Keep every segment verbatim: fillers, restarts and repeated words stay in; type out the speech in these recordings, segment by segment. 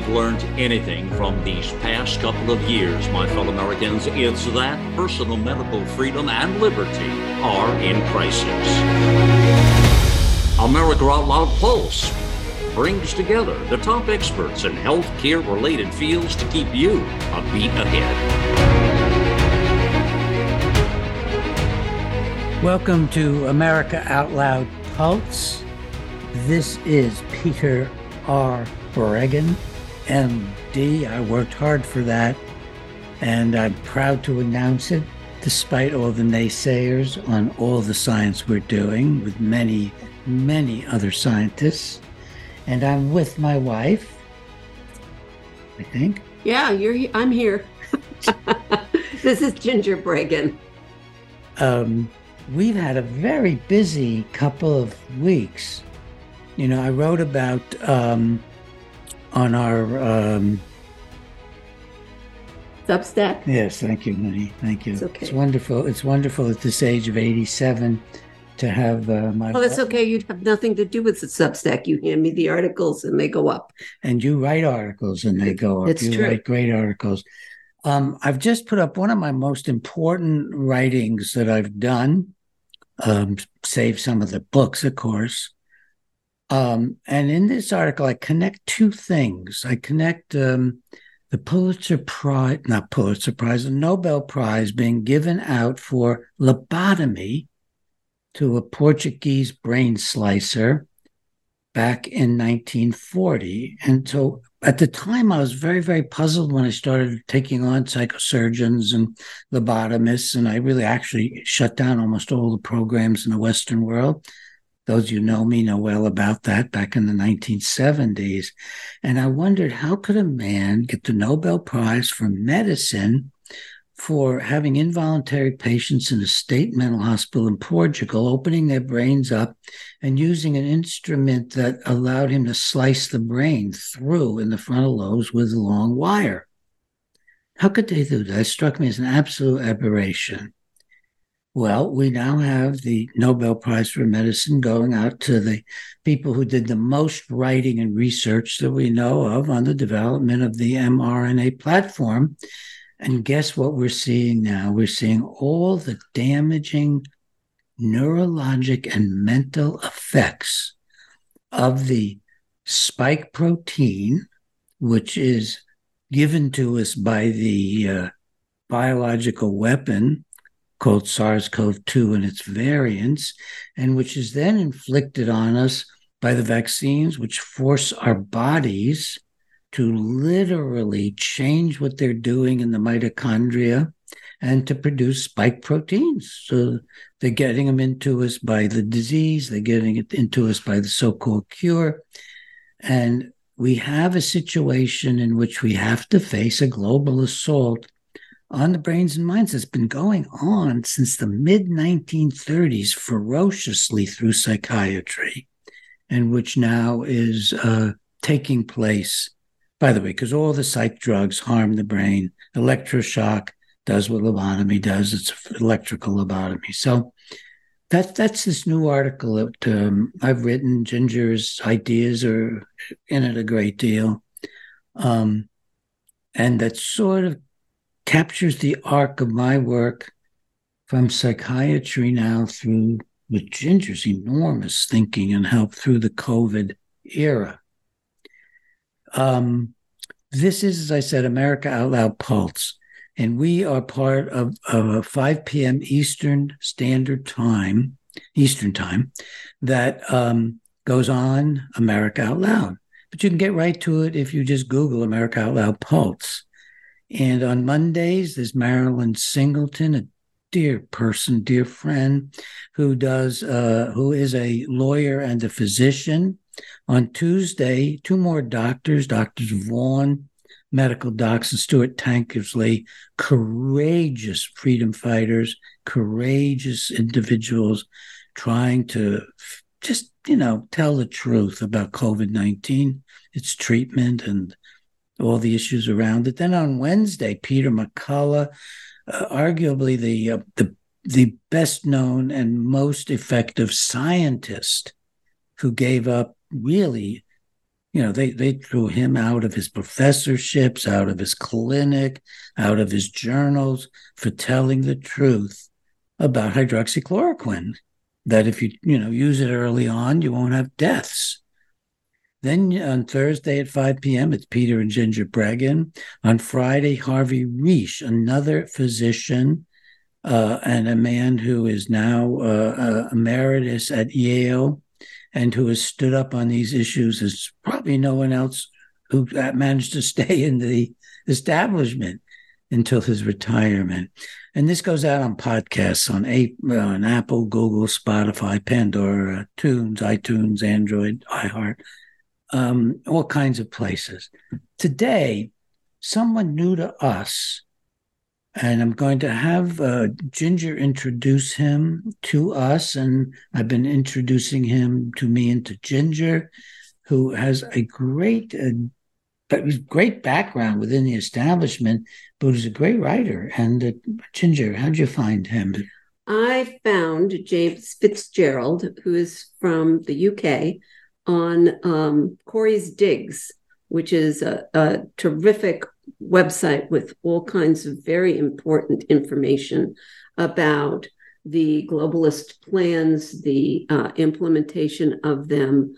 we've learned anything from these past couple of years, my fellow Americans, it's that personal medical freedom and liberty are in crisis. America Out Loud Pulse brings together the top experts in healthcare-related fields to keep you a beat ahead. Welcome to America Out Loud Pulse. This is Peter R. Breggin, M D. I worked hard for that, and I'm proud to announce it, despite all the naysayers on all the science we're doing with many, many other scientists. And I'm with my wife, I think. Yeah, you're. I'm here. This is Ginger Breggin. Um, we've had a very busy couple of weeks. You know, I wrote about um, on our um, Substack. Yes, thank you, Minnie. Thank you. It's, okay. It's wonderful. It's wonderful at this age of eighty-seven to have uh, my. Oh, that's okay. You'd have nothing to do with the Substack. You hand me the articles, and they go up. And you write articles, and they go up. It's you true. Write great articles. Um, I've just put up one of my most important writings that I've done, um, save some of the books, of course. Um, and in this article, I connect two things. I connect um, the Pulitzer Prize, not Pulitzer Prize, the Nobel Prize being given out for lobotomy to a Portuguese brain slicer back in nineteen forty. And so at the time, I was very, very puzzled when I started taking on psychosurgeons and lobotomists. And I really actually shut down almost all the programs in the Western world. Those you know me know well about that back in the nineteen seventies. And I wondered, how could a man get the Nobel Prize for medicine for having involuntary patients in a state mental hospital in Portugal, opening their brains up and using an instrument that allowed him to slice the brain through in the frontal lobes with a long wire? How could they do that? It struck me as an absolute aberration. Well, we now have the Nobel Prize for Medicine going out to the people who did the most writing and research that we know of on the development of the mRNA platform. And guess what we're seeing now? We're seeing all the damaging neurologic and mental effects of the spike protein, which is given to us by the uh, biological weapon called SARS-CoV two and its variants, and which is then inflicted on us by the vaccines, which force our bodies to literally change what they're doing in the mitochondria and to produce spike proteins. So they're getting them into us by the disease, they're getting it into us by the so-called cure. And we have a situation in which we have to face a global assault on the brains and minds that's been going on since the mid nineteen thirties, ferociously through psychiatry, and which now is uh, taking place, by the way, because all the psych drugs harm the brain. Electroshock does what lobotomy does. It's electrical lobotomy. So that, that's this new article that um, I've written. Ginger's ideas are in it a great deal. Um, and that sort of captures the arc of my work from psychiatry now through, with Ginger's enormous thinking and help, through the COVID era. Um, this is, as I said, America Out Loud Pulse, and we are part of, of a five p.m. Eastern Standard Time, Eastern Time, that um, goes on America Out Loud. But you can get right to it if you just Google America Out Loud Pulse. And on Mondays, there's Marilyn Singleton, a dear person, dear friend, who does, uh, who is a lawyer and a physician. On Tuesday, two more doctors, Doctors Vaughn, medical docs, and Stuart Tankersley, courageous freedom fighters, courageous individuals trying to just, you know, tell the truth about COVID nineteen, its treatment, and all the issues around it. Then on Wednesday, Peter McCullough, uh, arguably the, uh, the the best known and most effective scientist who gave up really You know, they they threw him out of his professorships, out of his clinic, out of his journals for telling the truth about hydroxychloroquine, that if you, you know, use it early on, you won't have deaths. Then on Thursday at five p.m., it's Peter and Ginger Breggin. On Friday, Harvey Reisch, another physician uh, and a man who is now uh, uh, emeritus at Yale, and who has stood up on these issues as probably no one else who managed to stay in the establishment until his retirement. And this goes out on podcasts on, a, on Apple, Google, Spotify, Pandora, Tunes, iTunes, Android, iHeart, um, all kinds of places. Today, someone new to us, and I'm going to have uh, Ginger introduce him to us, and I've been introducing him to me and to Ginger, who has a great uh, great background within the establishment, but is a great writer. And uh, Ginger, how'd you find him? I found James FitzGerald, who is from the U K, on um, Corey's Digs, which is a, a terrific website with all kinds of very important information about the globalist plans, the uh, implementation of them,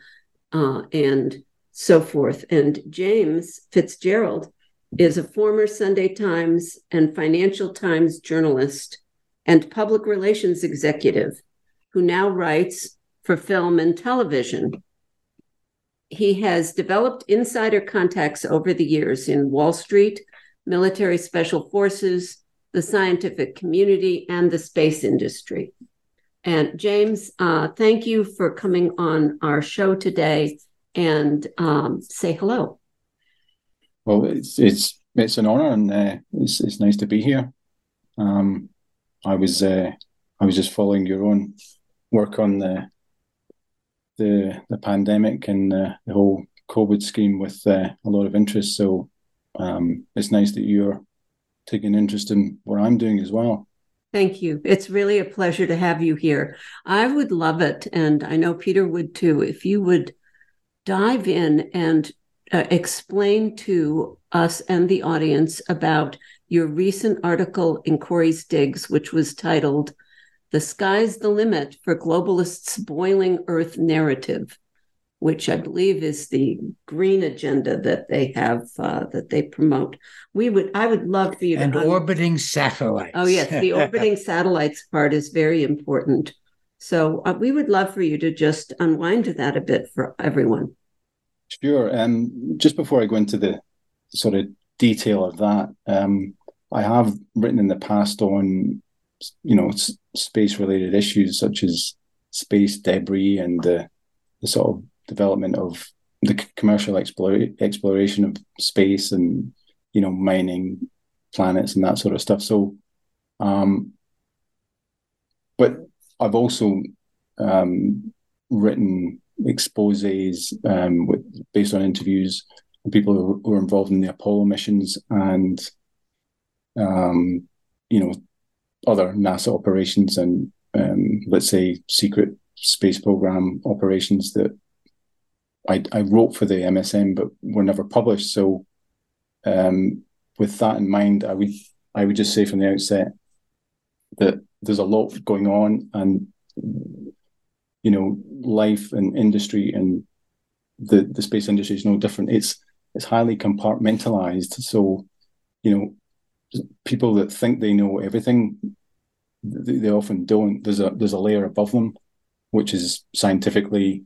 uh, and so forth. And James FitzGerald is a former Sunday Times and Financial Times journalist and public relations executive who now writes for film and television. He has developed insider contacts over the years in Wall Street, military special forces, the scientific community, and the space industry. And James, uh, thank you for coming on our show today, and um, say hello. Well, it's it's it's an honor, and uh, it's it's nice to be here. Um, I was uh, I was just following your own work on the. The, the pandemic and uh, the whole COVID scheme with uh, a lot of interest. So um, it's nice that you're taking interest in what I'm doing as well. Thank you. It's really a pleasure to have you here. I would love it, and I know Peter would too, if you would dive in and uh, explain to us and the audience about your recent article in Corey's Digs, which was titled "The Sky's the Limit for Globalists' Boiling Earth Narrative," which I believe is the green agenda that they have, uh, that they promote. We would, I would love for you to... And un- orbiting satellites. Oh, yes. The orbiting satellites part is very important. So uh, we would love for you to just unwind to that a bit for everyone. Sure. Um, just before I go into the sort of detail of that, um, I have written in the past on, you know, s- space-related issues such as space debris and the, the sort of development of the c- commercial explore- exploration of space and, you know, mining planets and that sort of stuff. So, um, but I've also um, written exposés um, with, based on interviews with people who, who were involved in the Apollo missions and, um, you know, other NASA operations and, um, let's say, secret space program operations that I, I wrote for the M S N but were never published. So um, with that in mind, I would I would just say from the outset that there's a lot going on, and, you know, life and industry and the, the space industry is no different. It's, it's highly compartmentalized. So, you know, people that think they know everything, they, they often don't. There's a there's a layer above them, which is scientifically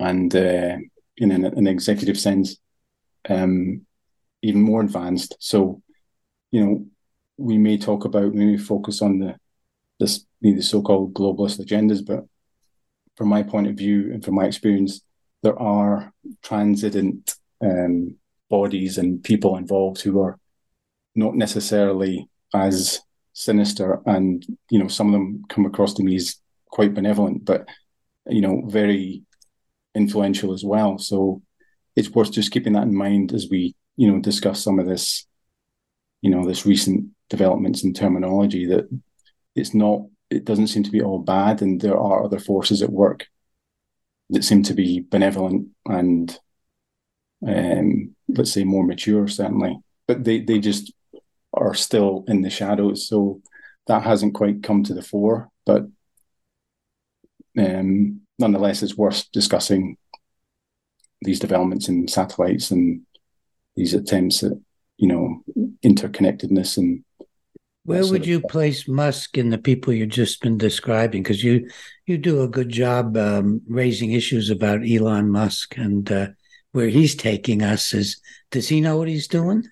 and uh, in an, an executive sense, um, even more advanced. So, you know, we may talk about, we may focus on the this the so-called globalist agendas, but from my point of view and from my experience, there are transitant um, bodies and people involved who are not necessarily as sinister, and, you know, some of them come across to me as quite benevolent, but, you know, very influential as well. So it's worth just keeping that in mind as we, you know, discuss some of this, you know, this recent developments in terminology, that it's not, it doesn't seem to be all bad, and there are other forces at work that seem to be benevolent and um, let's say more mature, certainly, but they, they just are still in the shadows. So that hasn't quite come to the fore, but um, nonetheless, it's worth discussing these developments in satellites and these attempts at, you know, interconnectedness. And where would you place Musk and the people you've just been describing? Because you, you do a good job um, raising issues about Elon Musk and uh, where he's taking us. Is, does he know what he's doing?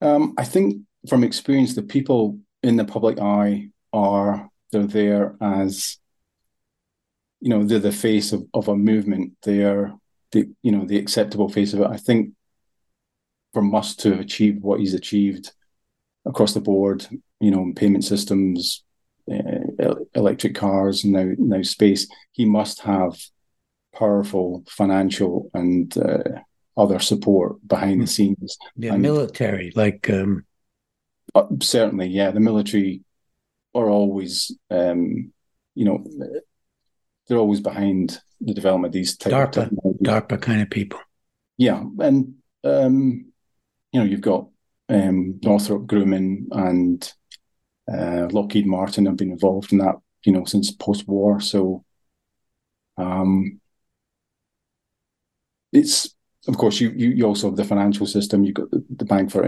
Um, I think from experience, the people in the public eye are, they're there as, you know, they're the face of, of a movement. They are, the, you know, the acceptable face of it. I think for Musk to achieve what he's achieved across the board, you know, payment systems, uh, electric cars, now now space, he must have powerful financial and uh, other support behind the scenes. The yeah, military, like... Um... Uh, certainly, yeah. The military are always, um, you know, they're always behind the development of these type DARPA, of technology. DARPA kind of people. Yeah, and, um, you know, you've got Um, Northrop Grumman and uh, Lockheed Martin have been involved in that, you know, since post-war. So um, it's, of course, you, you you also have the financial system. You've got the, the Bank for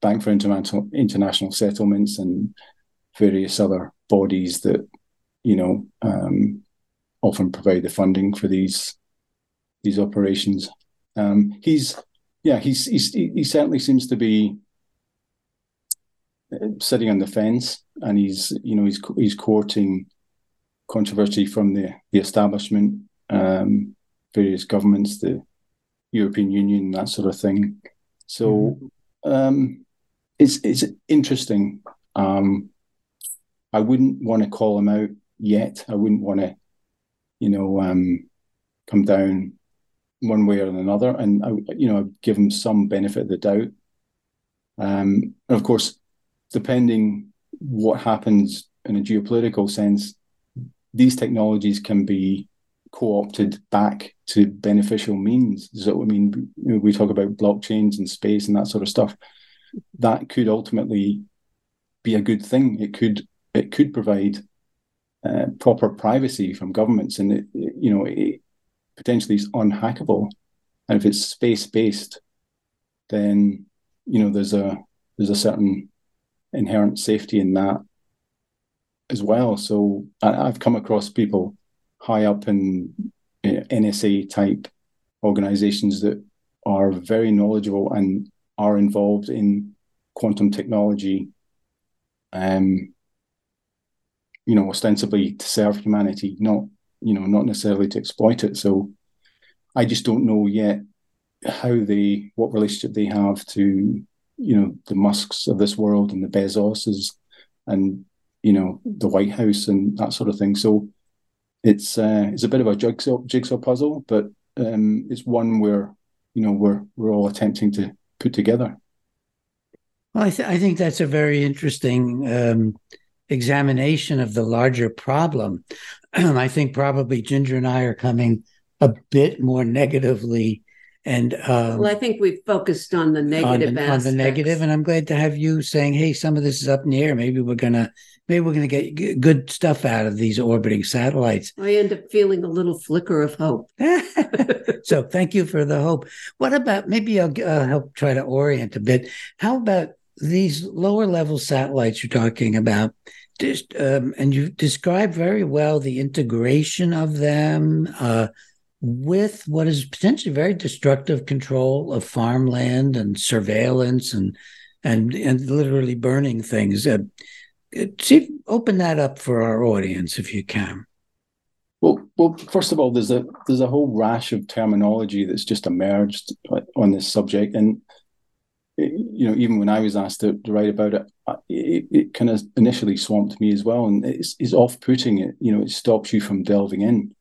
Bank for International International Settlements and various other bodies that, you know, um, often provide the funding for these these operations. Um, he's yeah, he's, he's he certainly seems to be sitting on the fence, and he's, you know, he's he's courting controversy from the, the establishment, um, various governments, the European Union, that sort of thing. So um, it's it's interesting. Um, I wouldn't want to call him out yet. I wouldn't want to, you know, um, come down one way or another. And I, you know, I'd give him some benefit of the doubt. Um, and of course, depending what happens in a geopolitical sense, these technologies can be co-opted back to beneficial means. So, I mean, we talk about blockchains and space and that sort of stuff. That could ultimately be a good thing. It could it could provide uh, proper privacy from governments, and it, it, you know, it potentially is unhackable. And if it's space-based, then, you know, there's a there's a certain inherent safety in that as well. So I, I've come across people high up in, you know, N S A type organizations that are very knowledgeable and are involved in quantum technology, um, you know, ostensibly to serve humanity, not, you know, not necessarily to exploit it. So I just don't know yet how they, what relationship they have to, you know, the Musks of this world and the Bezoses and, you know, the White House and that sort of thing. So it's uh, it's a bit of a jigsaw jigsaw puzzle, but um, it's one where, you know, we're we're all attempting to put together. Well, I, th- I think that's a very interesting um, examination of the larger problem. I think probably Ginger and I are coming a bit more negatively. And um, well, I think we've focused on the negative on the, aspects. On the negative, and I'm glad to have you saying, "Hey, some of this is up in the air. Maybe we're gonna, maybe we're gonna get g- good stuff out of these orbiting satellites." I end up feeling a little flicker of hope. So, thank you for the hope. What about maybe I'll uh, help try to orient a bit? How about these lower level satellites you're talking about? Just um, and you described very well the integration of them. Uh, with what is potentially very destructive control of farmland and surveillance and and and literally burning things. Uh, see, open that up for our audience if you can. Well, well, first of all, there's a there's a whole rash of terminology that's just emerged on this subject, and you know, even when I was asked to, to write about it, it, it kind of initially swamped me as well, and it's, it's off-putting. It, you know, it stops you from delving in.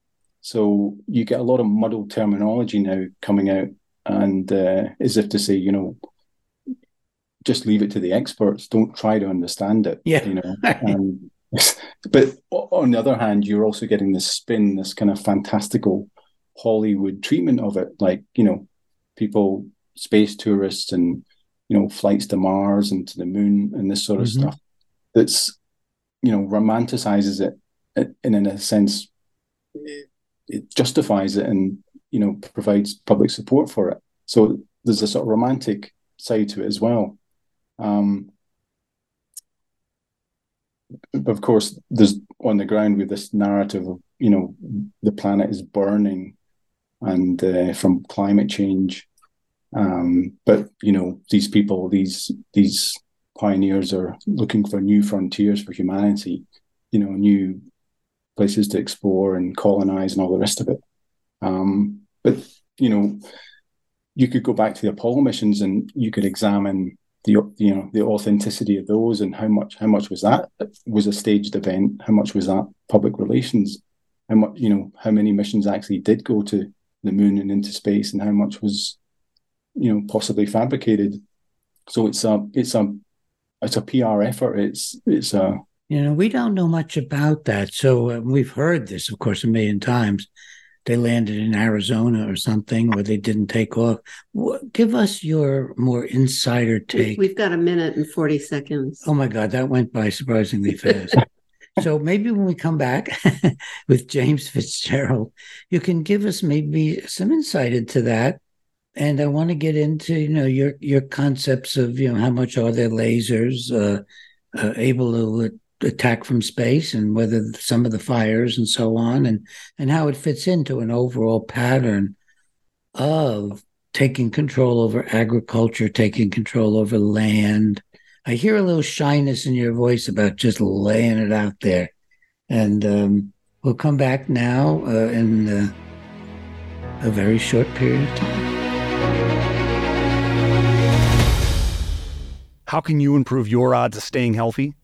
So you get a lot of muddled terminology now coming out, and uh, as if to say, you know, just leave it to the experts. Don't try to understand it. Yeah. You know. um, but on the other hand, you're also getting this spin, this kind of fantastical Hollywood treatment of it. Like, you know, people, space tourists and, you know, flights to Mars and to the moon and this sort of mm-hmm. stuff that's, you know, romanticizes it, and in a sense it justifies it and, you know, provides public support for it. So there's a sort of romantic side to it as well. Um, of course, there's on the ground with this narrative of, you know, the planet is burning and uh, from climate change. Um, but, you know, these people, these these pioneers are looking for new frontiers for humanity, you know, new places to explore and colonize and all the rest of it. Um, but, you know, you could go back to the Apollo missions and you could examine the, you know, the authenticity of those and how much, how much was that was a staged event? How much was that public relations? How much, you know, how many missions actually did go to the moon and into space, and how much was, you know, possibly fabricated? So it's a, it's a, it's a P R effort. It's, it's a, you know, we don't know much about that. So uh, we've heard this, of course, a million times. They landed in Arizona or something, or they didn't take off. Give us your more insider take. We've got a minute and forty seconds. Oh, my God, that went by surprisingly fast. So maybe when we come back with James FitzGerald, you can give us maybe some insight into that. And I want to get into, you know, your your concepts of, you know, how much are their lasers uh, uh, able to attack from space, and whether some of the fires and so on, and, and how it fits into an overall pattern of taking control over agriculture, taking control over land. I hear a little shyness in your voice about just laying it out there. And um, we'll come back now uh, in uh, a very short period of time. How can you improve your odds of staying healthy?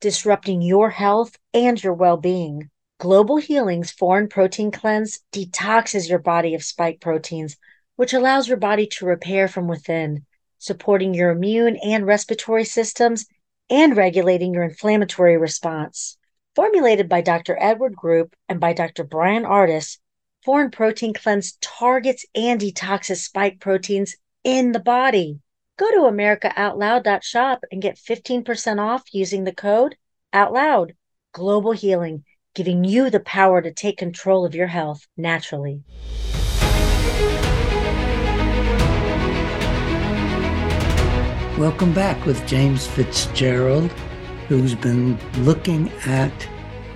disrupting your health and your well-being. Global Healing's Foreign Protein Cleanse detoxes your body of spike proteins, which allows your body to repair from within, supporting your immune and respiratory systems and regulating your inflammatory response. Formulated by Doctor Edward Group and by Doctor Brian Artis, Foreign Protein Cleanse targets and detoxes spike proteins in the body. Go to america out loud dot shop and get fifteen percent off using the code OUTLOUD. Global Healing, giving you the power to take control of your health naturally. Welcome back with James FitzGerald, who's been looking at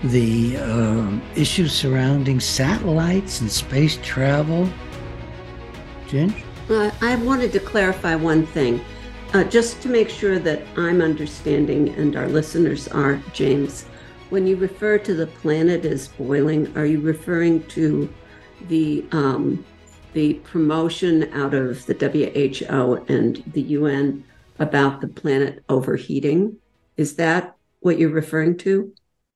the uh, issues surrounding satellites and space travel. Ginger? Uh, I wanted to clarify one thing, uh, just to make sure that I'm understanding and our listeners are, James. When you refer to the planet as boiling, are you referring to the um, the promotion out of the W H O and the U N about the planet overheating? Is that what you're referring to?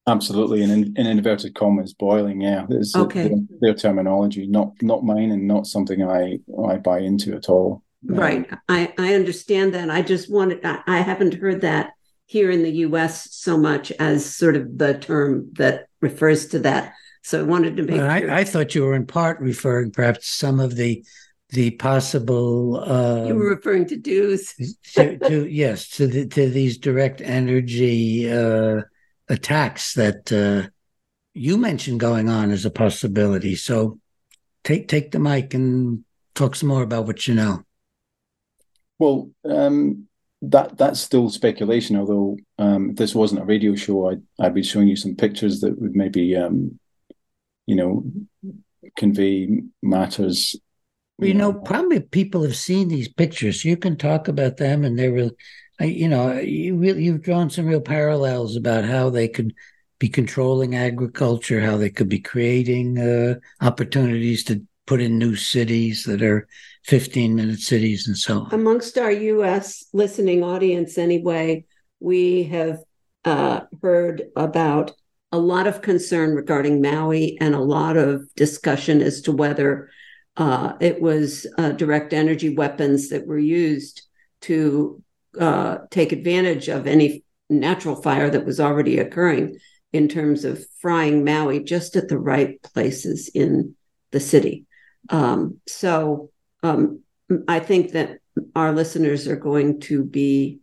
Absolutely, and in, in inverted commas, boiling. Yeah, it's okay. Their, their terminology, not not mine, and not something I, I buy into at all. Um, right, I, I understand that. I just wanted. I, I haven't heard that here in the U S so much as sort of the term that refers to that. So I wanted to make. Well, sure. I, I thought you were in part referring, perhaps, some of the the possible. Um, you were referring to D E Ws. to, to, yes, to the, to these direct energy. Uh, attacks that uh, you mentioned going on as a possibility. So take take the mic and talk some more about what you know. Well, um, that that's still speculation, although um, if this wasn't a radio show, I'd, I'd be showing you some pictures that would maybe, um, you know, convey matters. Well, you know, probably people have seen these pictures. You can talk about them, and they're real. You know, you really, you've drawn some real parallels about how they could be controlling agriculture, how they could be creating uh, opportunities to put in new cities that are fifteen-minute cities and so on. Amongst our U S listening audience, anyway, we have uh, heard about a lot of concern regarding Maui and a lot of discussion as to whether uh, it was uh, direct energy weapons that were used to uh, take advantage of any natural fire that was already occurring in terms of frying Maui just at the right places in the city. Um, so um, I think that our listeners are going to be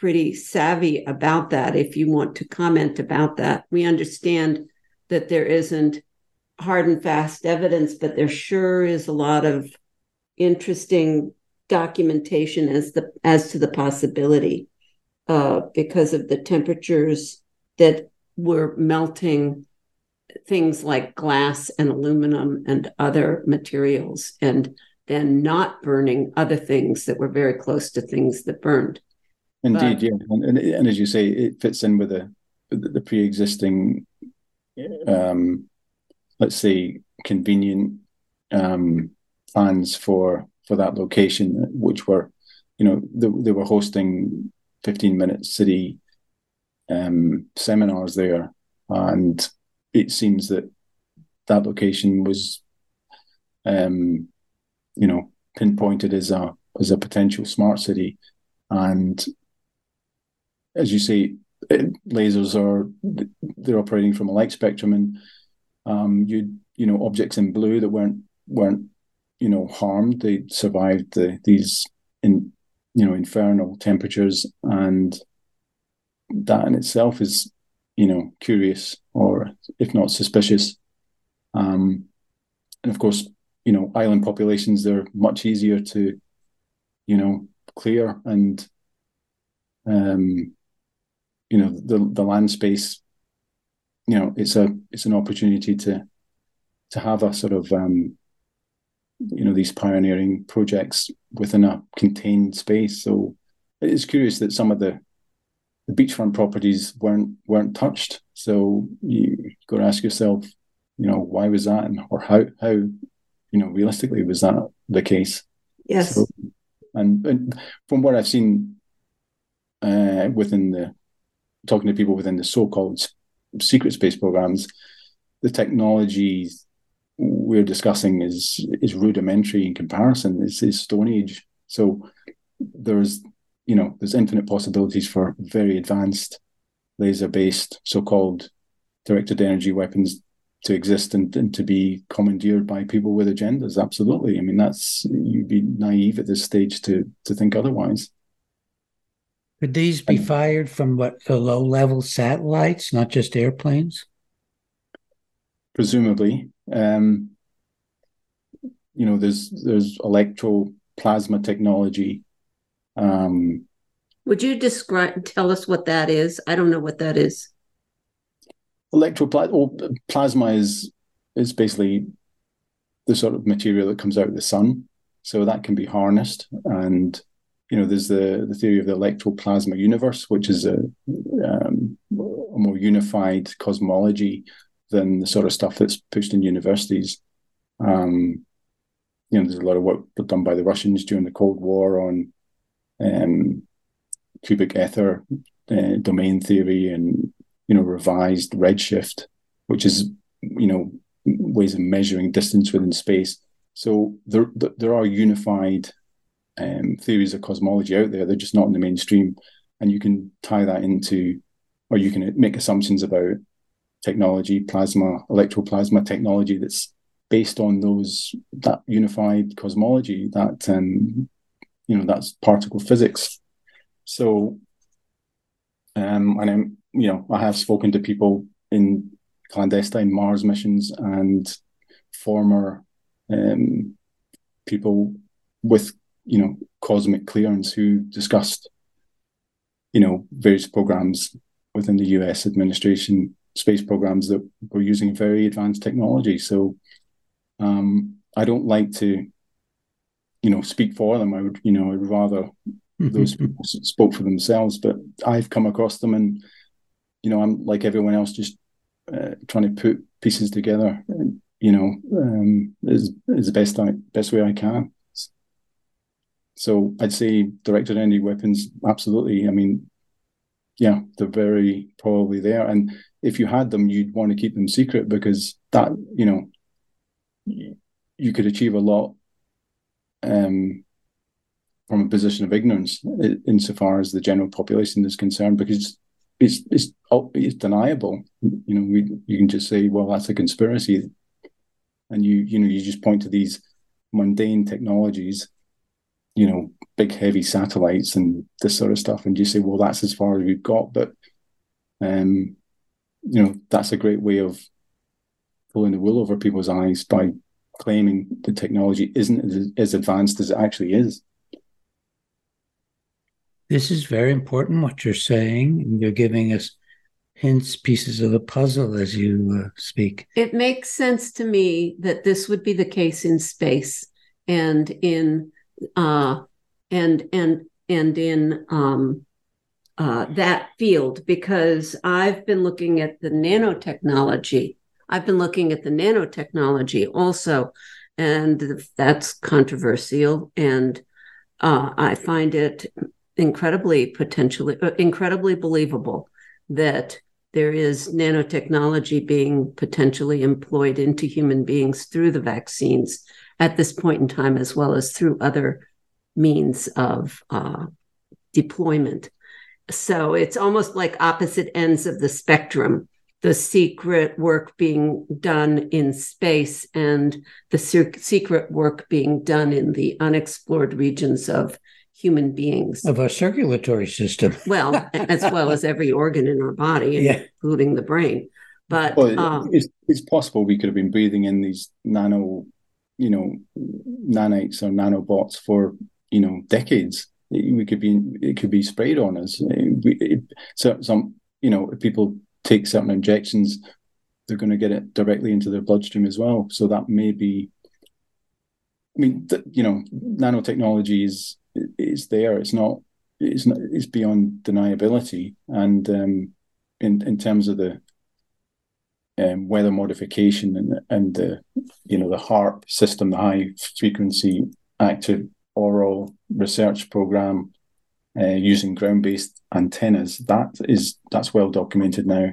pretty savvy about that. If you want to comment about that, we understand that there isn't hard and fast evidence, but there sure is a lot of interesting documentation as the as to the possibility uh, because of the temperatures that were melting things like glass and aluminum and other materials, and then not burning other things that were very close to things that burned. Indeed, but, yeah. And, and, and as you say, it fits in with the, the pre-existing, um, let's say, convenient um, plans for, for that location, which were, you know, they, they were hosting fifteen-minute city um, seminars there, and it seems that that location was, um, you know, pinpointed as a as a potential smart city, and as you say, it, lasers are they're operating from a light spectrum, and um, you you know objects in blue that weren't weren't you know harmed. They survived the, these in you know infernal temperatures, and that in itself is, you know, curious, or if not suspicious. Um, and of course, you know, island populations, they're much easier to, you know, clear, and, um, you know, the the land space, you know, it's a it's an opportunity to to have a sort of, um, you know, these pioneering projects within a contained space. So it's curious that some of the The beachfront properties weren't weren't touched, so you got to ask yourself, you know, why was that, and or how how, you know, realistically was that the case? Yes. So, and, and from what I've seen, uh, within the talking to people within the so-called secret space programs, the technology we're discussing is is rudimentary in comparison. It's, it's Stone Age, so there's. You know, there's infinite possibilities for very advanced laser-based so-called directed energy weapons to exist and, and to be commandeered by people with agendas. Absolutely. I mean, that's, you'd be naive at this stage to to think otherwise. Could these be and, fired from what, the low-level satellites, not just airplanes? Presumably. Um, you know, there's there's electroplasma technology. Um, Would you describe? Tell us what that is. I don't know what that is. Electroplasma oh, plasma is is basically the sort of material that comes out of the sun. So that can be harnessed, and you know, there's the, the theory of the electroplasma universe, which is a, um, a more unified cosmology than the sort of stuff that's pushed in universities. Um, you know, there's a lot of work done by the Russians during the Cold War on Um, cubic ether, uh, domain theory, and you know revised redshift, which is you know ways of measuring distance within space. So there there are unified um, theories of cosmology out there. They're just not in the mainstream, and you can tie that into, or you can make assumptions about technology, plasma, electroplasma technology that's based on those that unified cosmology that. Um, You know, that's particle physics. So, um, and I'm, you know, I have spoken to people in clandestine Mars missions and former um, people with you know, Cosmic Clearance, who discussed, you know, various programs within the U S administration, space programs that were using very advanced technology. So um, I don't like to, you know, speak for them. I would, you know, I'd rather those people spoke for themselves, but I've come across them and, you know, I'm like everyone else, just uh, trying to put pieces together, you know, um, is, is the best, I, best way I can. So I'd say directed energy weapons, absolutely. I mean, yeah, they're very probably there. And if you had them, you'd want to keep them secret because that, you know, you could achieve a lot um, from a position of ignorance insofar as the general population is concerned, because it's it's, it's deniable. You know, we, you can just say, well, that's a conspiracy. And you, you know, you just point to these mundane technologies, you know, big heavy satellites and this sort of stuff, and you say, well, that's as far as we've got. But um you know, that's a great way of pulling the wool over people's eyes by claiming the technology isn't as advanced as it actually is. This is very important, what you're saying. You're giving us hints, pieces of the puzzle as you uh, speak. It makes sense to me that this would be the case in space and in Uh, and and and in um, uh, that field, because I've been looking at the nanotechnology. I've been looking at the nanotechnology also, and that's controversial. And uh, I find it incredibly potentially, uh, incredibly believable that there is nanotechnology being potentially employed into human beings through the vaccines at this point in time, as well as through other means of uh, deployment. So it's almost like opposite ends of the spectrum, the secret work being done in space and the se- secret work being done in the unexplored regions of human beings. Of our circulatory system. Well, as well as every organ in our body, yeah, including the brain. But well, um, it's, it's possible we could have been breathing in these nano... you know, nanites or nanobots for, you know, decades. We could be, it could be sprayed on us. We, it, so some, you know, if people take certain injections, they're going to get it directly into their bloodstream as well. So that may be, I mean, th- you know, nanotechnology is, is there. It's not, it's not, it's beyond deniability. And um, in, in terms of the, Um, weather modification and and the you know the HAARP system, the High Frequency Active Auroral Research Program, uh, using ground-based antennas, that is that's well documented now.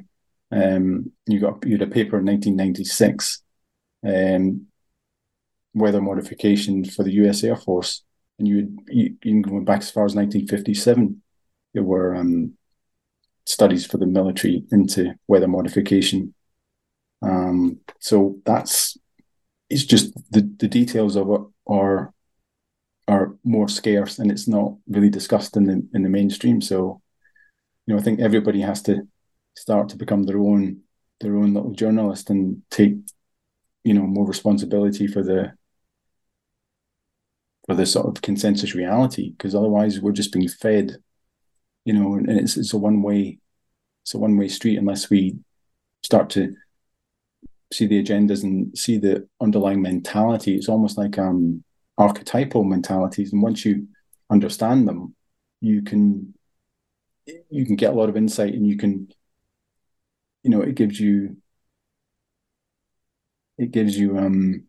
Um, you got you had a paper in nineteen ninety-six, um, weather modification for the U S Air Force, and you you, you can go back as far as nineteen fifty-seven. There were um, studies for the military into weather modification. Um, so that's, it's just the, the details of it are, are more scarce, and it's not really discussed in the, in the mainstream. So, you know, I think everybody has to start to become their own, their own little journalist and take, you know, more responsibility for the, for the sort of consensus reality, because otherwise we're just being fed, you know, and it's, it's a one way, it's a one way street unless we start to see the agendas and see the underlying mentality. It's almost like um, archetypal mentalities, and once you understand them, you can you can get a lot of insight, and you can, you know, it gives you it gives you um,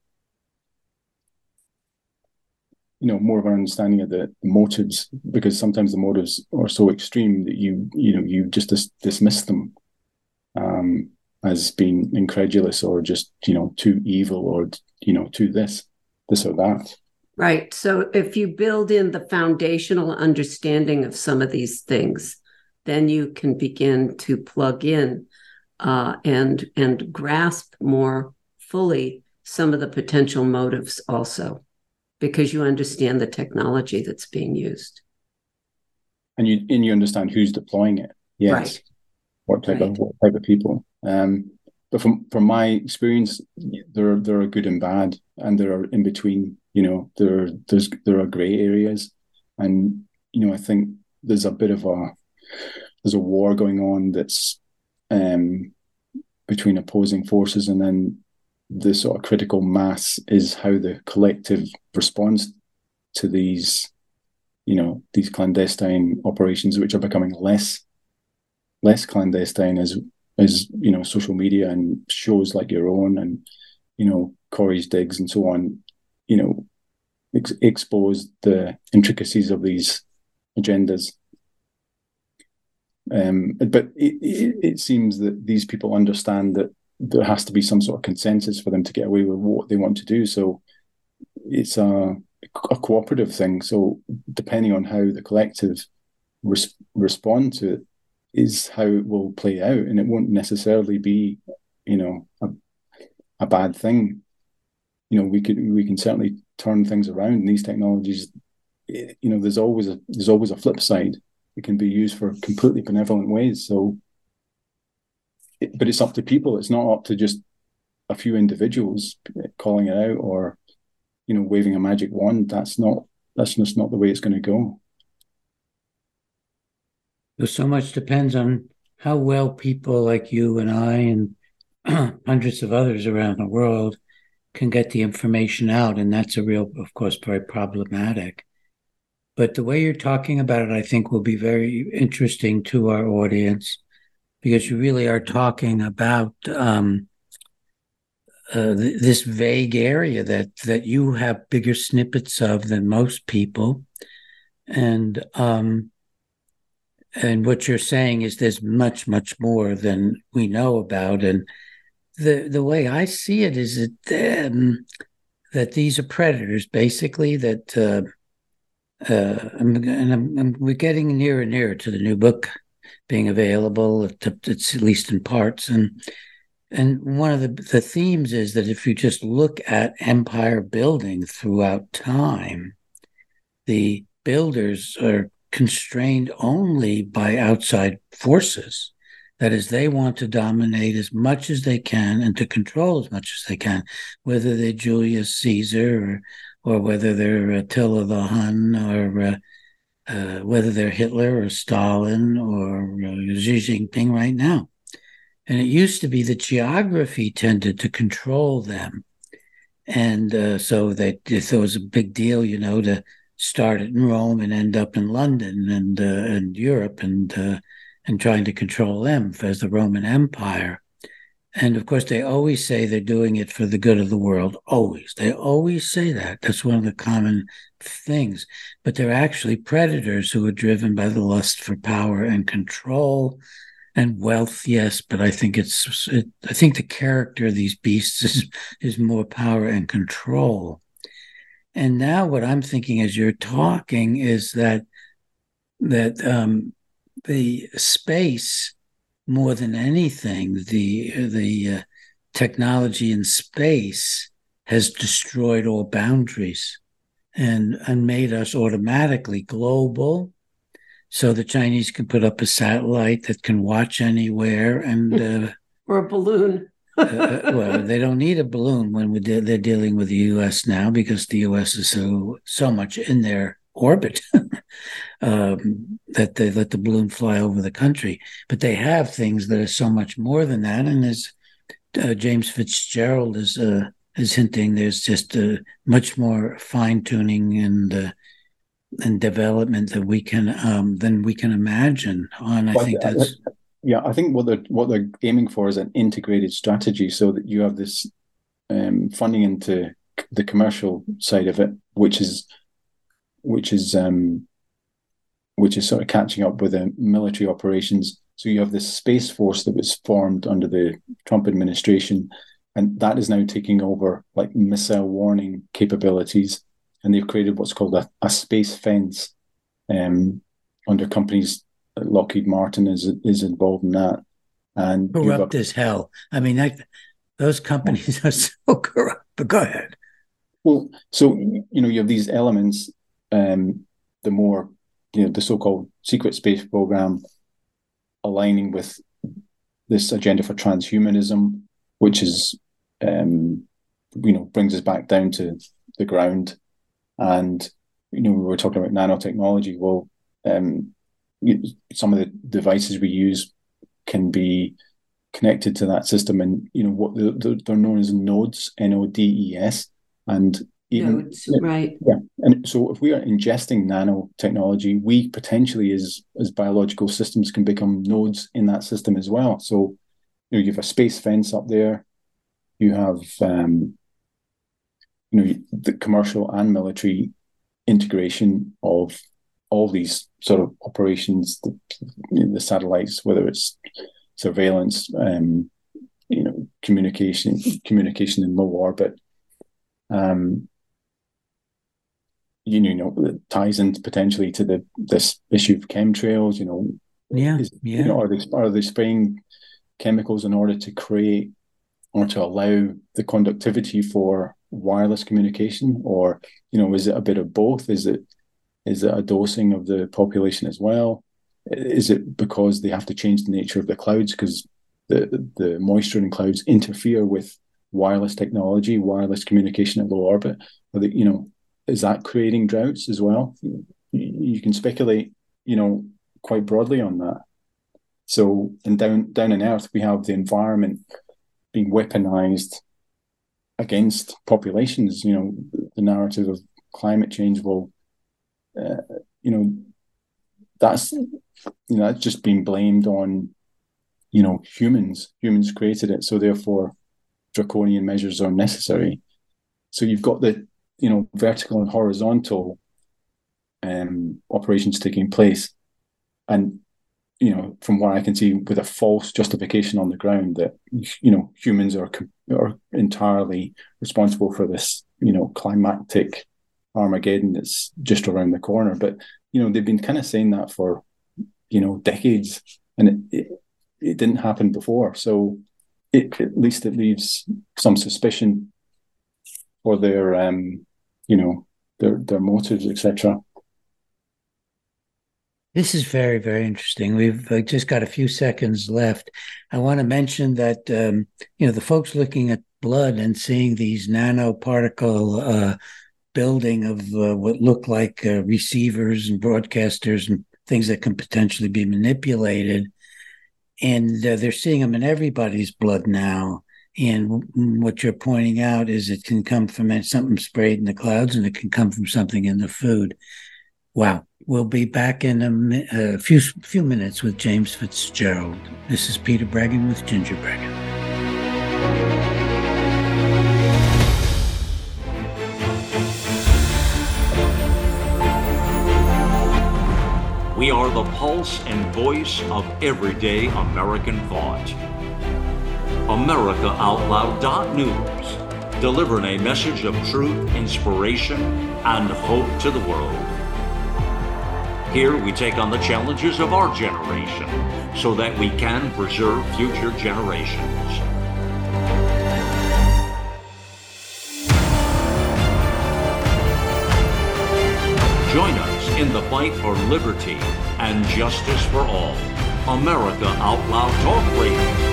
you know, more of an understanding of the motives, because sometimes the motives are so extreme that you you know you just dis- dismiss them. Um, as being incredulous or just, you know, too evil or, you know, too this, this or that. Right. So if you build in the foundational understanding of some of these things, then you can begin to plug in uh, and and grasp more fully some of the potential motives also, because you understand the technology that's being used. And you and you understand who's deploying it. Yes. Right. What type, right. of, what type of people. Um, but from, from my experience, there are, there are good and bad, and there are in between you know, there there's there are gray areas, and you know, I think there's a bit of a there's a war going on that's um, between opposing forces, and then the sort of critical mass is how the collective responds to these, you know, these clandestine operations, which are becoming less less clandestine as as you know, social media and shows like your own and you know, Corey's Digs and so on, you know, ex- expose the intricacies of these agendas. Um, but it, it, it seems that these people understand that there has to be some sort of consensus for them to get away with what they want to do. So it's a, a cooperative thing. So depending on how the collective res- respond to it is how it will play out. And it won't necessarily be, you know, a, a bad thing. You know, we could we can certainly turn things around. And these technologies, you know, there's always a, there's always a flip side. It can be used for completely benevolent ways. So, it, but it's up to people. It's not up to just a few individuals calling it out or, you know, waving a magic wand. That's not, that's just not the way it's going to go. So much depends on how well people like you and I and hundreds of others around the world can get the information out. And that's a real, of course, very problematic. But the way you're talking about it, I think, will be very interesting to our audience, because you really are talking about um, uh, th- this vague area that that you have bigger snippets of than most people. And um, and what you're saying is there's much, much more than we know about. And the, the way I see it is that, um, that these are predators, basically, that... Uh, Uh, and, I'm, and we're getting nearer and nearer to the new book being available, it's at least in parts. And and one of the, the themes is that if you just look at empire building throughout time, the builders are constrained only by outside forces. That is, they want to dominate as much as they can and to control as much as they can, whether they're Julius Caesar or or whether they're Attila the Hun, or uh, uh, whether they're Hitler or Stalin or uh, Xi Jinping right now. And it used to be that geography tended to control them. And uh, so that if it was a big deal, you know, to start it in Rome and end up in London and, uh, and Europe and, uh, and trying to control them as the Roman Empire. And, of course, they always say they're doing it for the good of the world, always. They always say that. That's one of the common things. But they're actually predators who are driven by the lust for power and control and wealth, yes. But I think it's it, I think the character of these beasts is, is more power and control. And now what I'm thinking as you're talking is that, that um, the space... more than anything, the the uh, technology in space has destroyed all boundaries and, and made us automatically global. So the Chinese can put up a satellite that can watch anywhere. and uh, Or a balloon. uh, well, they don't need a balloon when we de- they're dealing with the U S now, because the U S is so, so much in their orbit um, that they let the balloon fly over the country. But they have things that are so much more than that. And as uh, James FitzGerald is uh, is hinting, there's just uh, much more fine tuning and uh, and development that we can um, than we can imagine. And I well, think that's yeah. I think what they're what they're aiming for is an integrated strategy, so that you have this um, funding into the commercial side of it, which is. which is um, which is sort of catching up with the uh, military operations. So you have this space force that was formed under the Trump administration, and that is now taking over like missile warning capabilities. And they've created what's called a, a space fence um, under companies. Lockheed Martin is is involved in that. And corrupt as hell. I mean, that, those companies are so corrupt. But go ahead. Well, so, you know, you have these elements... Um, the more, you know, the so-called secret space program aligning with this agenda for transhumanism, which is, um, you know, brings us back down to the ground And, you know, we were talking about nanotechnology. Well, um, some of the devices we use can be connected to that system. And, you know, what they're, they're known as nodes, N O D E S. And even, nodes, yeah, right. Yeah. And so if we are ingesting nanotechnology, we potentially as, as biological systems can become nodes in that system as well. So, you know, you have a space fence up there. You have, um, you know, the commercial and military integration of all these sort of operations, the, the satellites, whether it's surveillance, um, you know, communication, communication in low orbit, um, you know, it ties in potentially to the this issue of chemtrails. You know, yeah, is, yeah. You know, are they are they spraying chemicals in order to create or to allow the conductivity for wireless communication, or, you know, is it a bit of both? Is it is it a dosing of the population as well? Is it because they have to change the nature of the clouds because the the moisture in clouds interfere with wireless technology, wireless communication at low orbit? Are they, you know, is that creating droughts as well? You, you can speculate, you know, quite broadly on that. So, and down down on Earth, we have the environment being weaponized against populations. You know, the narrative of climate change will, uh, you know, that's, you know, that's just being blamed on, you know, humans. Humans created it, so therefore draconian measures are necessary. So you've got the, you know, vertical and horizontal um, operations taking place. And, you know, from what I can see, with a false justification on the ground that, you know, humans are are entirely responsible for this, you know, climactic Armageddon that's just around the corner. But, you know, they've been kind of saying that for, you know, decades, and it, it, it didn't happen before. So it, at least it leaves some suspicion for their, um, you know, their, their motives, et cetera. This is very, very interesting. We've uh, just got a few seconds left. I want to mention that, um, you know, the folks looking at blood and seeing these nanoparticle uh, building of uh, what look like uh, receivers and broadcasters and things that can potentially be manipulated. And uh, they're seeing them in everybody's blood now. And what you're pointing out is it can come from something sprayed in the clouds, and it can come from something in the food. Wow. We'll be back in a, a few few minutes with James FitzGerald. This is Peter Breggin with Ginger Breggin. We are the pulse and voice of everyday American thought. America Out Loud News, delivering a message of truth, inspiration, and hope to the world. Here we take on the challenges of our generation so that we can preserve future generations. Join us in the fight for liberty and justice for all. America Out Loud Talk Radio.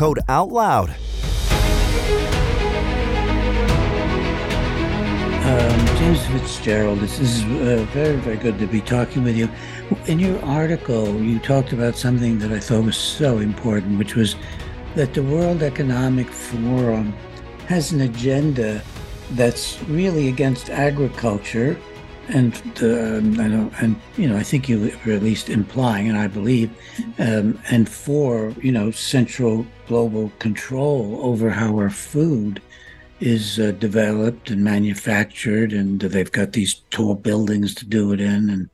Code OUTLOUD. Um, James FitzGerald, this is uh, very, very good to be talking with you. In your article, you talked about something that I thought was so important, which was that the World Economic Forum has an agenda that's really against agriculture, and um, I know, and you know, I think you were at least implying, and I believe, um, and for you know, central global control over how our food is uh, developed and manufactured, and they've got these tall buildings to do it in, and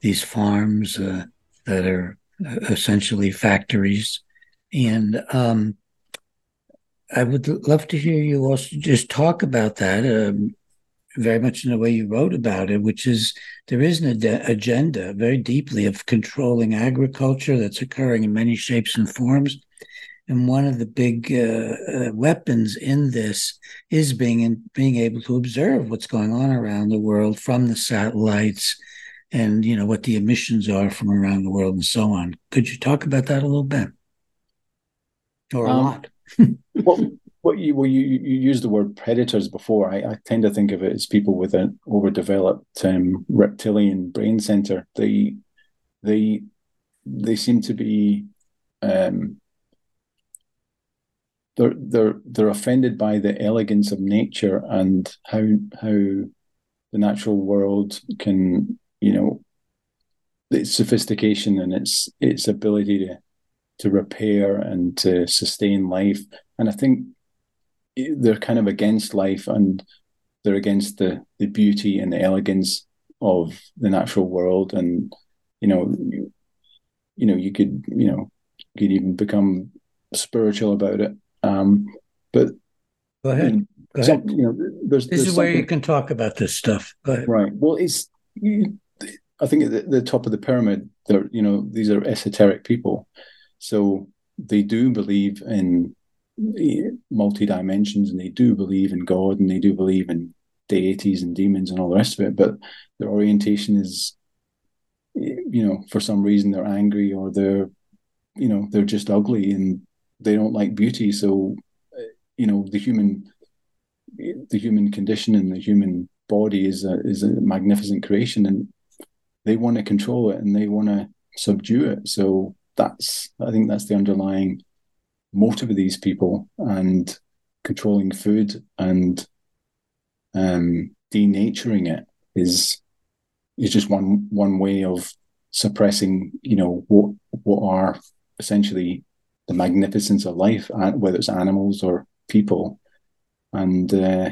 these farms uh, that are essentially factories, and um, I would love to hear you also just talk about that. Um, very much in the way you wrote about it, which is there is an ad- agenda very deeply of controlling agriculture that's occurring in many shapes and forms. And one of the big uh, uh, weapons in this is being in, being able to observe what's going on around the world from the satellites and, you know, what the emissions are from around the world and so on. Could you talk about that a little bit? Or um, a lot? Well, Well, you, well, you, you used the word predators before. I, I tend to think of it as people with an overdeveloped um, reptilian brain center. They, they, they seem to be, um, they're they're they're offended by the elegance of nature and how how the natural world can, you know, its sophistication and its its ability to to repair and to sustain life. And I think they're kind of against life, and they're against the, the beauty and the elegance of the natural world. And, you know, you, you know, you could, you know, you could even become spiritual about it. Um, but go ahead. You know, go some, ahead. You know, there's, this there's is where you can talk about this stuff. Go ahead. Right. Well, it's, you, I think at the, the top of the pyramid, they're, you know, these are esoteric people. So they do believe in multi dimensions, and they do believe in God, and they do believe in deities and demons and all the rest of it. But their orientation is, you know, for some reason they're angry, or they're, you know, they're just ugly and they don't like beauty. So, you know, the human, the human condition and the human body is a, is a magnificent creation, and they want to control it and they want to subdue it. So that's, I think that's the underlying motive of these people, and controlling food and um, denaturing it is is just one one way of suppressing, you know, what what are essentially the magnificence of life, whether it's animals or people, and uh,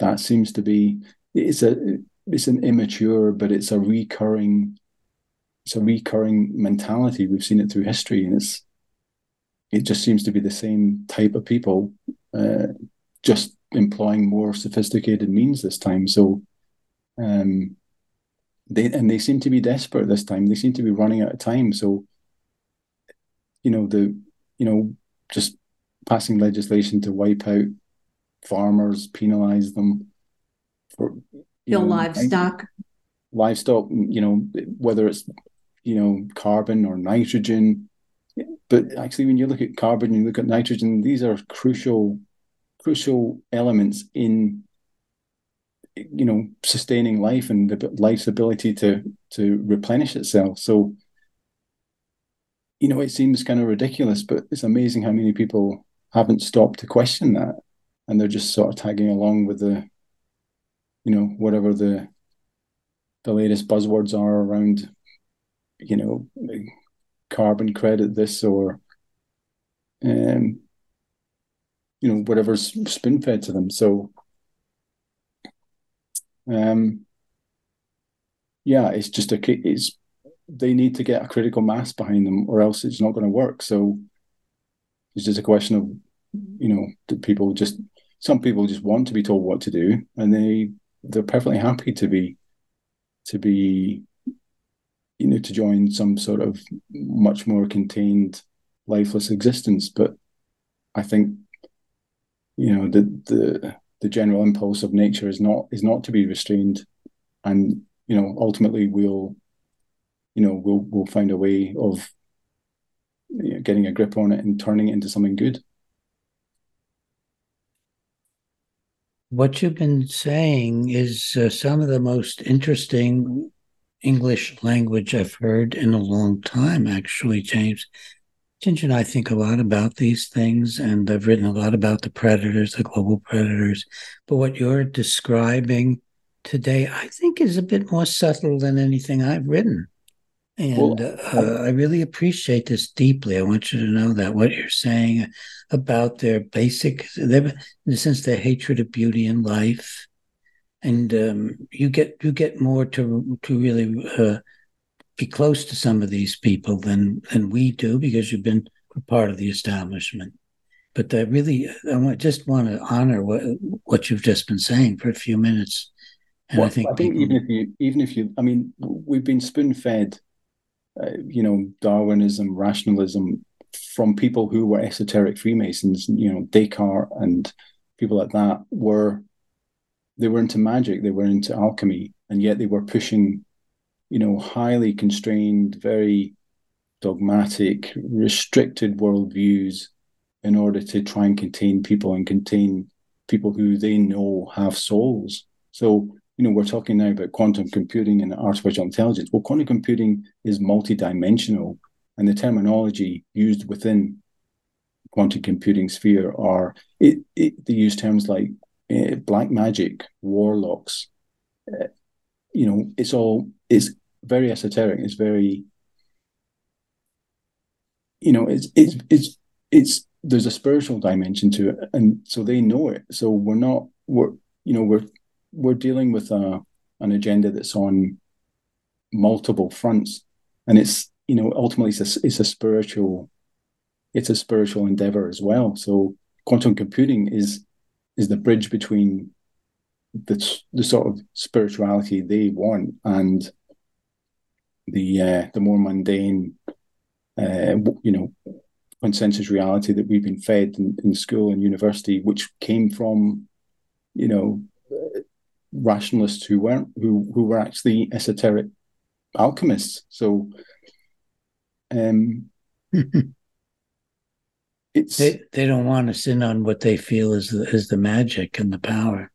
that seems to be it's a it's an immature, but it's a recurring it's a recurring mentality. We've seen it through history, and it's. It just seems to be the same type of people, uh, just employing more sophisticated means this time. So, um, they and they seem to be desperate this time. They seem to be running out of time. So, you know the, you know, just passing legislation to wipe out farmers, penalize them for kill livestock, livestock. You know, whether it's you know carbon or nitrogen. But actually, when you look at carbon, you look at nitrogen, these are crucial, crucial elements in, you know, sustaining life and the, life's ability to, to replenish itself. So, you know, it seems kind of ridiculous, but it's amazing how many people haven't stopped to question that. And they're just sort of tagging along with the, you know, whatever the, the latest buzzwords are around, you know, carbon credit this or um you know whatever's spin fed to them. So um yeah it's just a it's they need to get a critical mass behind them, or else it's not going to work. So it's just a question of, you know, do people just some people just want to be told what to do, and they they're perfectly happy to be to be you know, to join some sort of much more contained, lifeless existence. But I think, you know, the the the general impulse of nature is not is not to be restrained, and you know, ultimately we'll, you know, we'll we'll find a way of you know, getting a grip on it and turning it into something good. What you've been saying is uh, some of the most interesting English language I've heard in a long time, actually, James. Ginger and I think a lot about these things, and I've written a lot about the predators, the global predators. But what you're describing today, I think, is a bit more subtle than anything I've written. And well, uh, I really appreciate this deeply. I want you to know that what you're saying about their basic, in a sense, their hatred of beauty and life. And um, you get you get more to to really uh, be close to some of these people than than we do, because you've been a part of the establishment. But I really, I want, just want to honor what what you've just been saying for a few minutes. And well, I think, I think people, even if you even if you, I mean, we've been spoon-fed. Uh, you know, Darwinism, rationalism, from people who were esoteric Freemasons. You know, Descartes and people like that were, they were into magic, they were into alchemy, and yet they were pushing, you know, highly constrained, very dogmatic, restricted worldviews in order to try and contain people and contain people who they know have souls. So, you know, we're talking now about quantum computing and artificial intelligence. Well, quantum computing is multidimensional, and the terminology used within quantum computing sphere are, it, it, they use terms like uh, black magic, warlocks. Uh, you know, it's all, it's very esoteric. It's very, you know, it's, it's, it's, it's, there's a spiritual dimension to it. And so they know it. So we're not, we're, you know, we're, we're dealing with a, an agenda that's on multiple fronts, and it's, you know, ultimately it's a, it's a spiritual, it's a spiritual endeavor as well. So quantum computing is is the bridge between the the sort of spirituality they want and the uh, the more mundane, uh, you know, consensus reality that we've been fed in, in school and university, which came from, you know, rationalists who weren't who who were actually esoteric alchemists. So um it's they, they don't want us in on what they feel is the, is the magic and the power.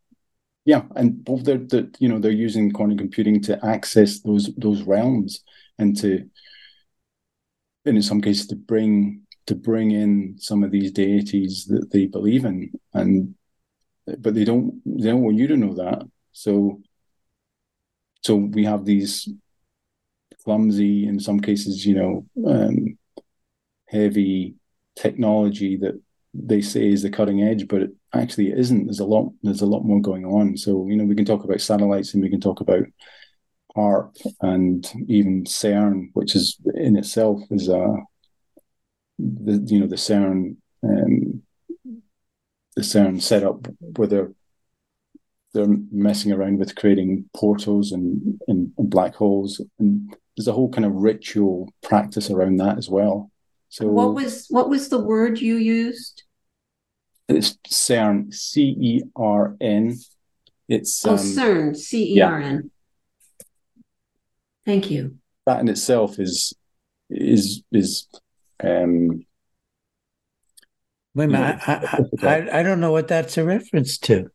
Yeah, and both they're, they're you know, they're using quantum computing to access those those realms, and to and in some cases to bring to bring in some of these deities that they believe in. And but they don't they don't want you to know that. So, so we have these clumsy, in some cases, you know, um, heavy technology that they say is the cutting edge, but it, actually it isn't. There's a lot. There's a lot more going on. So, you know, we can talk about satellites, and we can talk about HAARP, and even CERN, which is in itself is a, the, you know, the CERN. Um, the CERN setup, where they're they're messing around with creating portals and, and, and black holes, and there's a whole kind of ritual practice around that as well. So what was what was the word you used? It's CERN, C E R N. It's oh, um, CERN, C E R N. Yeah. Thank you. That in itself is is is. Um, Wait a minute, I, I, I, I don't know what that's a reference to.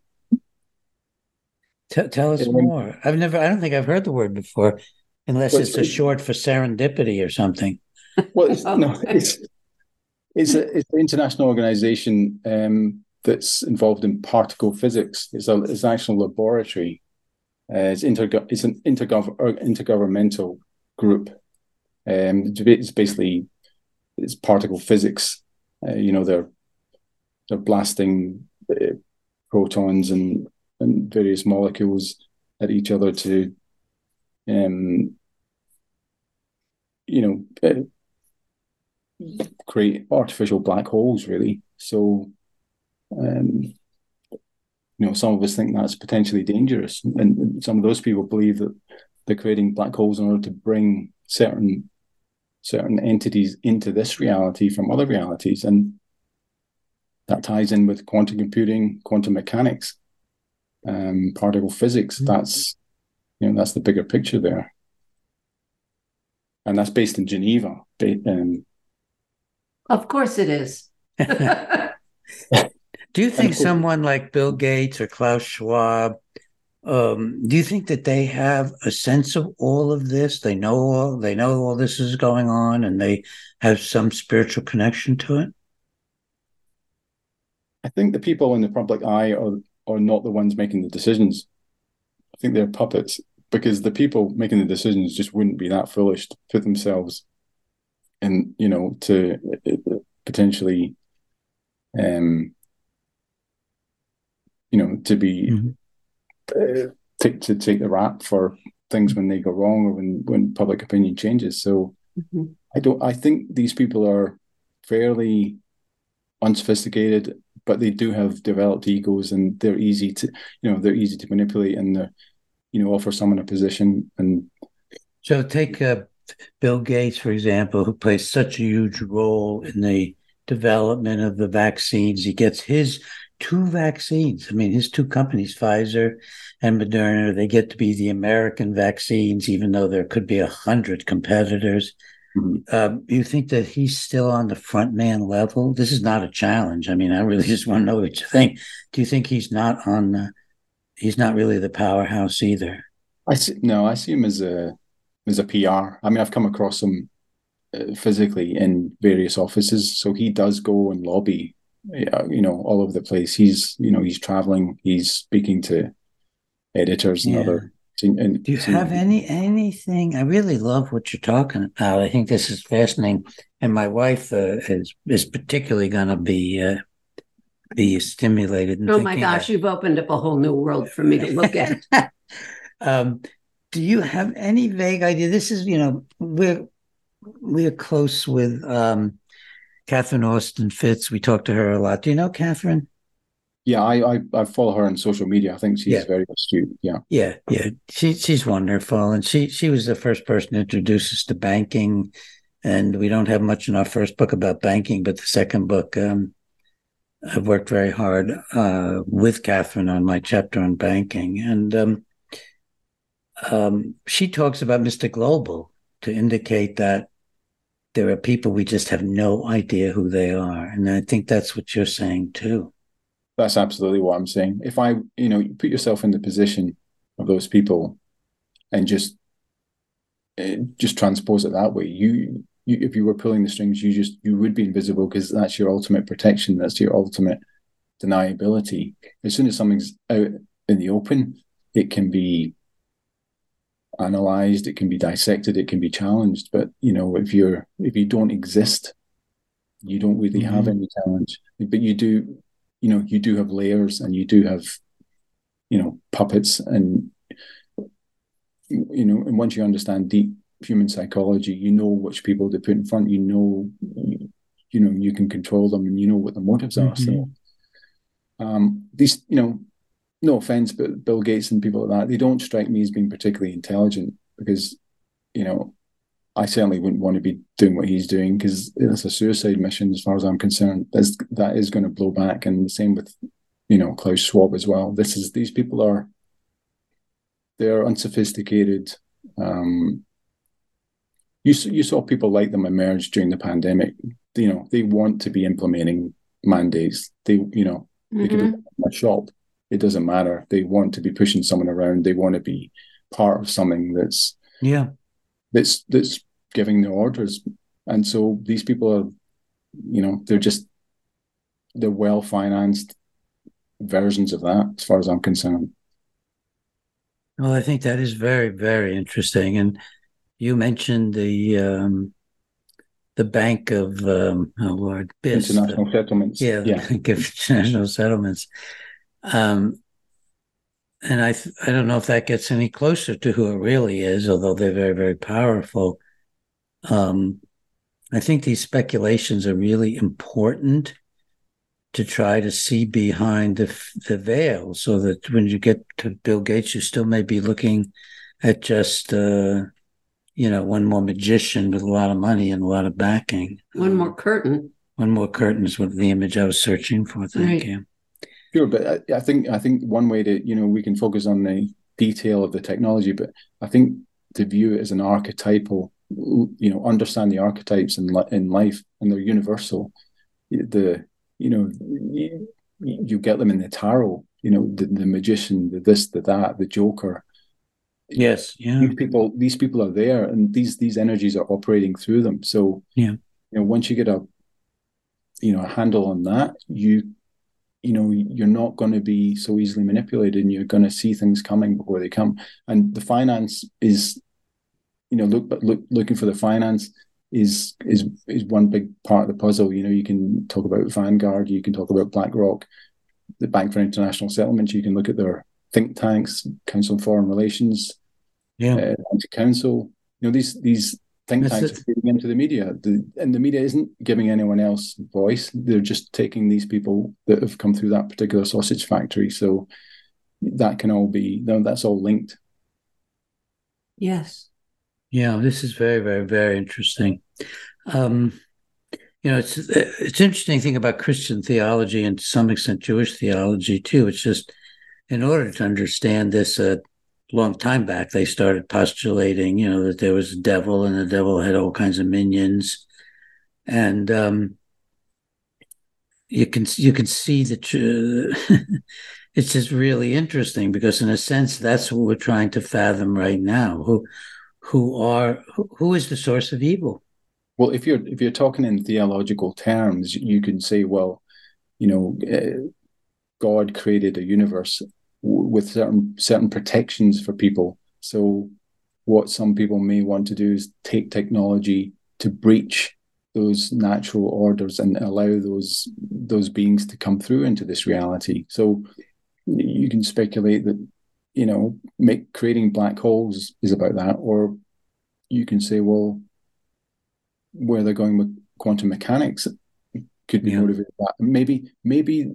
T- tell us more. I've never, I don't think I've heard the word before, unless well, it's a short for serendipity or something. Well, it's, no, it's it's, a, it's an international organization um, that's involved in particle physics. It's a it's an actual laboratory. Uh, it's intergo- It's an intergo- intergovernmental group. Um, it's basically it's particle physics. Uh, you know, they're They're blasting uh, protons and, and various molecules at each other to, um, you know, uh, create artificial black holes, really. So, um, you know, some of us think that's potentially dangerous. And, and some of those people believe that they're creating black holes in order to bring certain certain entities into this reality from other realities. And that ties in with quantum computing, quantum mechanics, um, particle physics. Mm-hmm. That's, you know, that's the bigger picture there, and that's based in Geneva. Um, of course, it is. Do you think someone like Bill Gates or Klaus Schwab Um, do you think that they have a sense of all of this? They know all, they know all this is going on, and they have some spiritual connection to it? I think the people in the public eye are, are not the ones making the decisions. I think they're puppets, because the people making the decisions just wouldn't be that foolish to put themselves in, you know, to potentially, um, you know, to be... Mm-hmm. Uh, take to take the rap for things when they go wrong or when, when public opinion changes. So mm-hmm. I don't. I think these people are fairly unsophisticated, but they do have developed egos, and they're easy to, you know, they're easy to manipulate, and they, you know, offer someone a position. And so take uh, Bill Gates, for example, who plays such a huge role in the development of the vaccines. He gets his. Two vaccines. I mean, his two companies, Pfizer and Moderna, they get to be the American vaccines, even though there could be a hundred competitors. Mm-hmm. Um, you think that he's still on the front man level? This is not a challenge. I mean, I really just want to know what you think. Do you think he's not on? The, he's not really the powerhouse either. I see, no, I see him as a as a P R. I mean, I've come across him uh, physically in various offices, so he does go and lobby. Yeah, you know, all over the place. He's, you know, he's traveling. He's speaking to editors and yeah. other. And, do you and, have any anything? I really love what you're talking about. I think this is fascinating, and my wife uh, is is particularly going to be uh, be stimulated. Oh my gosh, that. You've opened up a whole new world for me to look at. um, do you have any vague idea? This is, you know, we're we're close with. Um, Catherine Austin Fitts, we talk to her a lot. Do you know Catherine? Yeah, I I, I follow her on social media. I think she's yeah. very astute. Yeah, yeah, yeah. She she's wonderful, and she she was the first person to introduce us to banking. And we don't have much in our first book about banking, but the second book, um, I've worked very hard uh, with Catherine on my chapter on banking, and um, um, she talks about Mister Global to indicate that. There are people we just have no idea who they are. And I think that's what you're saying too. That's absolutely what I'm saying. If I, you know, you put yourself in the position of those people and just just transpose it that way, you, you if you were pulling the strings, you just, you would be invisible, because that's your ultimate protection. That's your ultimate deniability. As soon as something's out in the open, it can be analyzed, it can be dissected, it can be challenged. But you know, if you're if you don't exist, you don't really mm-hmm. have any challenge. But you do, you know, you do have layers, and you do have, you know, puppets, and you know, and once you understand deep human psychology, you know which people to put in front. You know, you know, you can control them, and you know what the motives are. Mm-hmm. So, um, these, you know. No offense, but Bill Gates and people like that, they don't strike me as being particularly intelligent, because, you know, I certainly wouldn't want to be doing what he's doing, because it's a suicide mission as far as I'm concerned. That's, that is going to blow back. And the same with, you know, Klaus Schwab as well. This is, these people are, they're unsophisticated. Um, you, you saw people like them emerge during the pandemic. You know, they want to be implementing mandates. They, you know, they mm-hmm. could be a shop. It doesn't matter. They want to be pushing someone around. They want to be part of something that's yeah, that's that's giving the orders. And so these people are, you know, they're just they're well financed versions of that, as far as I'm concerned. Well, I think that is very, very interesting. And you mentioned the um, the Bank of um, oh Lord, B I S, International the, Settlements. Yeah, yeah. Bank of International Settlements. Um, and I th- I don't know if that gets any closer to who it really is, although they're very, very powerful. Um, I think these speculations are really important to try to see behind the, f- the veil, so that when you get to Bill Gates, you still may be looking at just, uh, you know, one more magician with a lot of money and a lot of backing. One more curtain. One more curtain is what the image I was searching for. Thank right. you. Sure, but I, I think I think one way to, you know, we can focus on the detail of the technology, but I think to view it as an archetypal, you know, understand the archetypes in in life, and they're universal. The, you know, you, you get them in the tarot. you know, the, the magician, the this, the that, the joker. Yes, yeah. These people, these people are there, and these these energies are operating through them. So, yeah, you know, once you get a, you know, a handle on that, you, you know, you're not going to be so easily manipulated, and you're going to see things coming before they come. And the finance is, you know, look, but look, looking for the finance is is is one big part of the puzzle. You know, you can talk about Vanguard, you can talk about BlackRock, the Bank for International Settlements. You can look at their think tanks, Council on Foreign Relations, yeah, uh, Council. You know, these these think That's tanks it. are feeding into the media, the, and the media isn't giving anyone else voice. They're just taking these people that have come through that particular sausage factory. So that can all be, no, that's all linked. Yes. Yeah, this is very, very, very interesting. Um, you know, it's it's interesting thing about Christian theology and to some extent Jewish theology too. It's just, in order to understand this, a uh, long time back, they started postulating, you know, that there was a devil and the devil had all kinds of minions. And um, you can you can see that uh, it's just really interesting because, in a sense, that's what we're trying to fathom right now. Who who are who is the source of evil? Well, if you're if you're talking in theological terms, you can say, well, you know, uh, God created a universe with certain certain protections for people. So what some people may want to do is take technology to breach those natural orders and allow those those beings to come through into this reality. So you can speculate that, you know, make creating black holes is about that, or you can say, well, where they're going with quantum mechanics could be yeah. motivated by that. Maybe maybe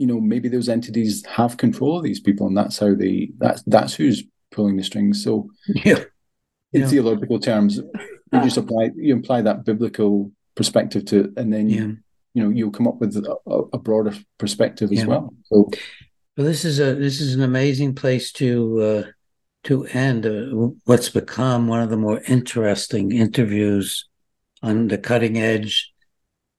you know, maybe those entities have control of these people, and that's how they, that's, that's who's pulling the strings. So yeah. in yeah. theological terms, you just apply, you imply that biblical perspective to it, and then, yeah. you, you know, you'll come up with a, a broader perspective as yeah. well. So, well, this is a, this is an amazing place to, uh, to end uh, what's become one of the more interesting interviews on the cutting edge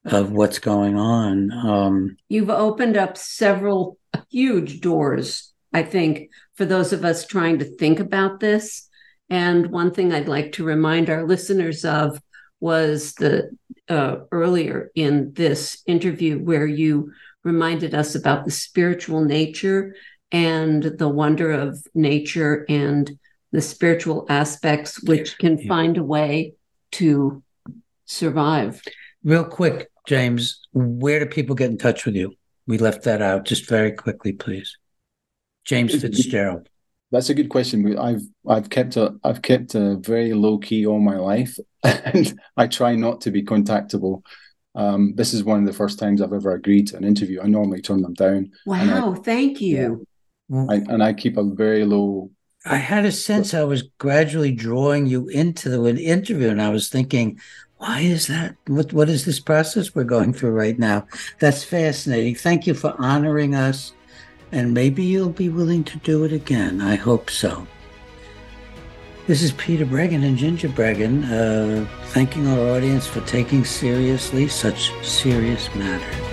of what's going on. Um, You've opened up several huge doors, I think, for those of us trying to think about this. And one thing I'd like to remind our listeners of was the uh, earlier in this interview where you reminded us about the spiritual nature and the wonder of nature and the spiritual aspects which can yeah. find a way to survive. Real quick, James, where do people get in touch with you? We left that out just very quickly, please. James FitzGerald. That's a good question. I've I've kept a I've kept a very low key all my life, and I try not to be contactable. Um, this is one of the first times I've ever agreed to an interview. I normally turn them down. Wow! I, thank you. I, and I keep a very low. I had a sense I was gradually drawing you into the, an interview, and I was thinking, why is that? What What is this process we're going through right now? That's fascinating. Thank you for honoring us. And maybe you'll be willing to do it again. I hope so. This is Peter Breggin and Ginger Breggin, uh, thanking our audience for taking seriously such serious matters.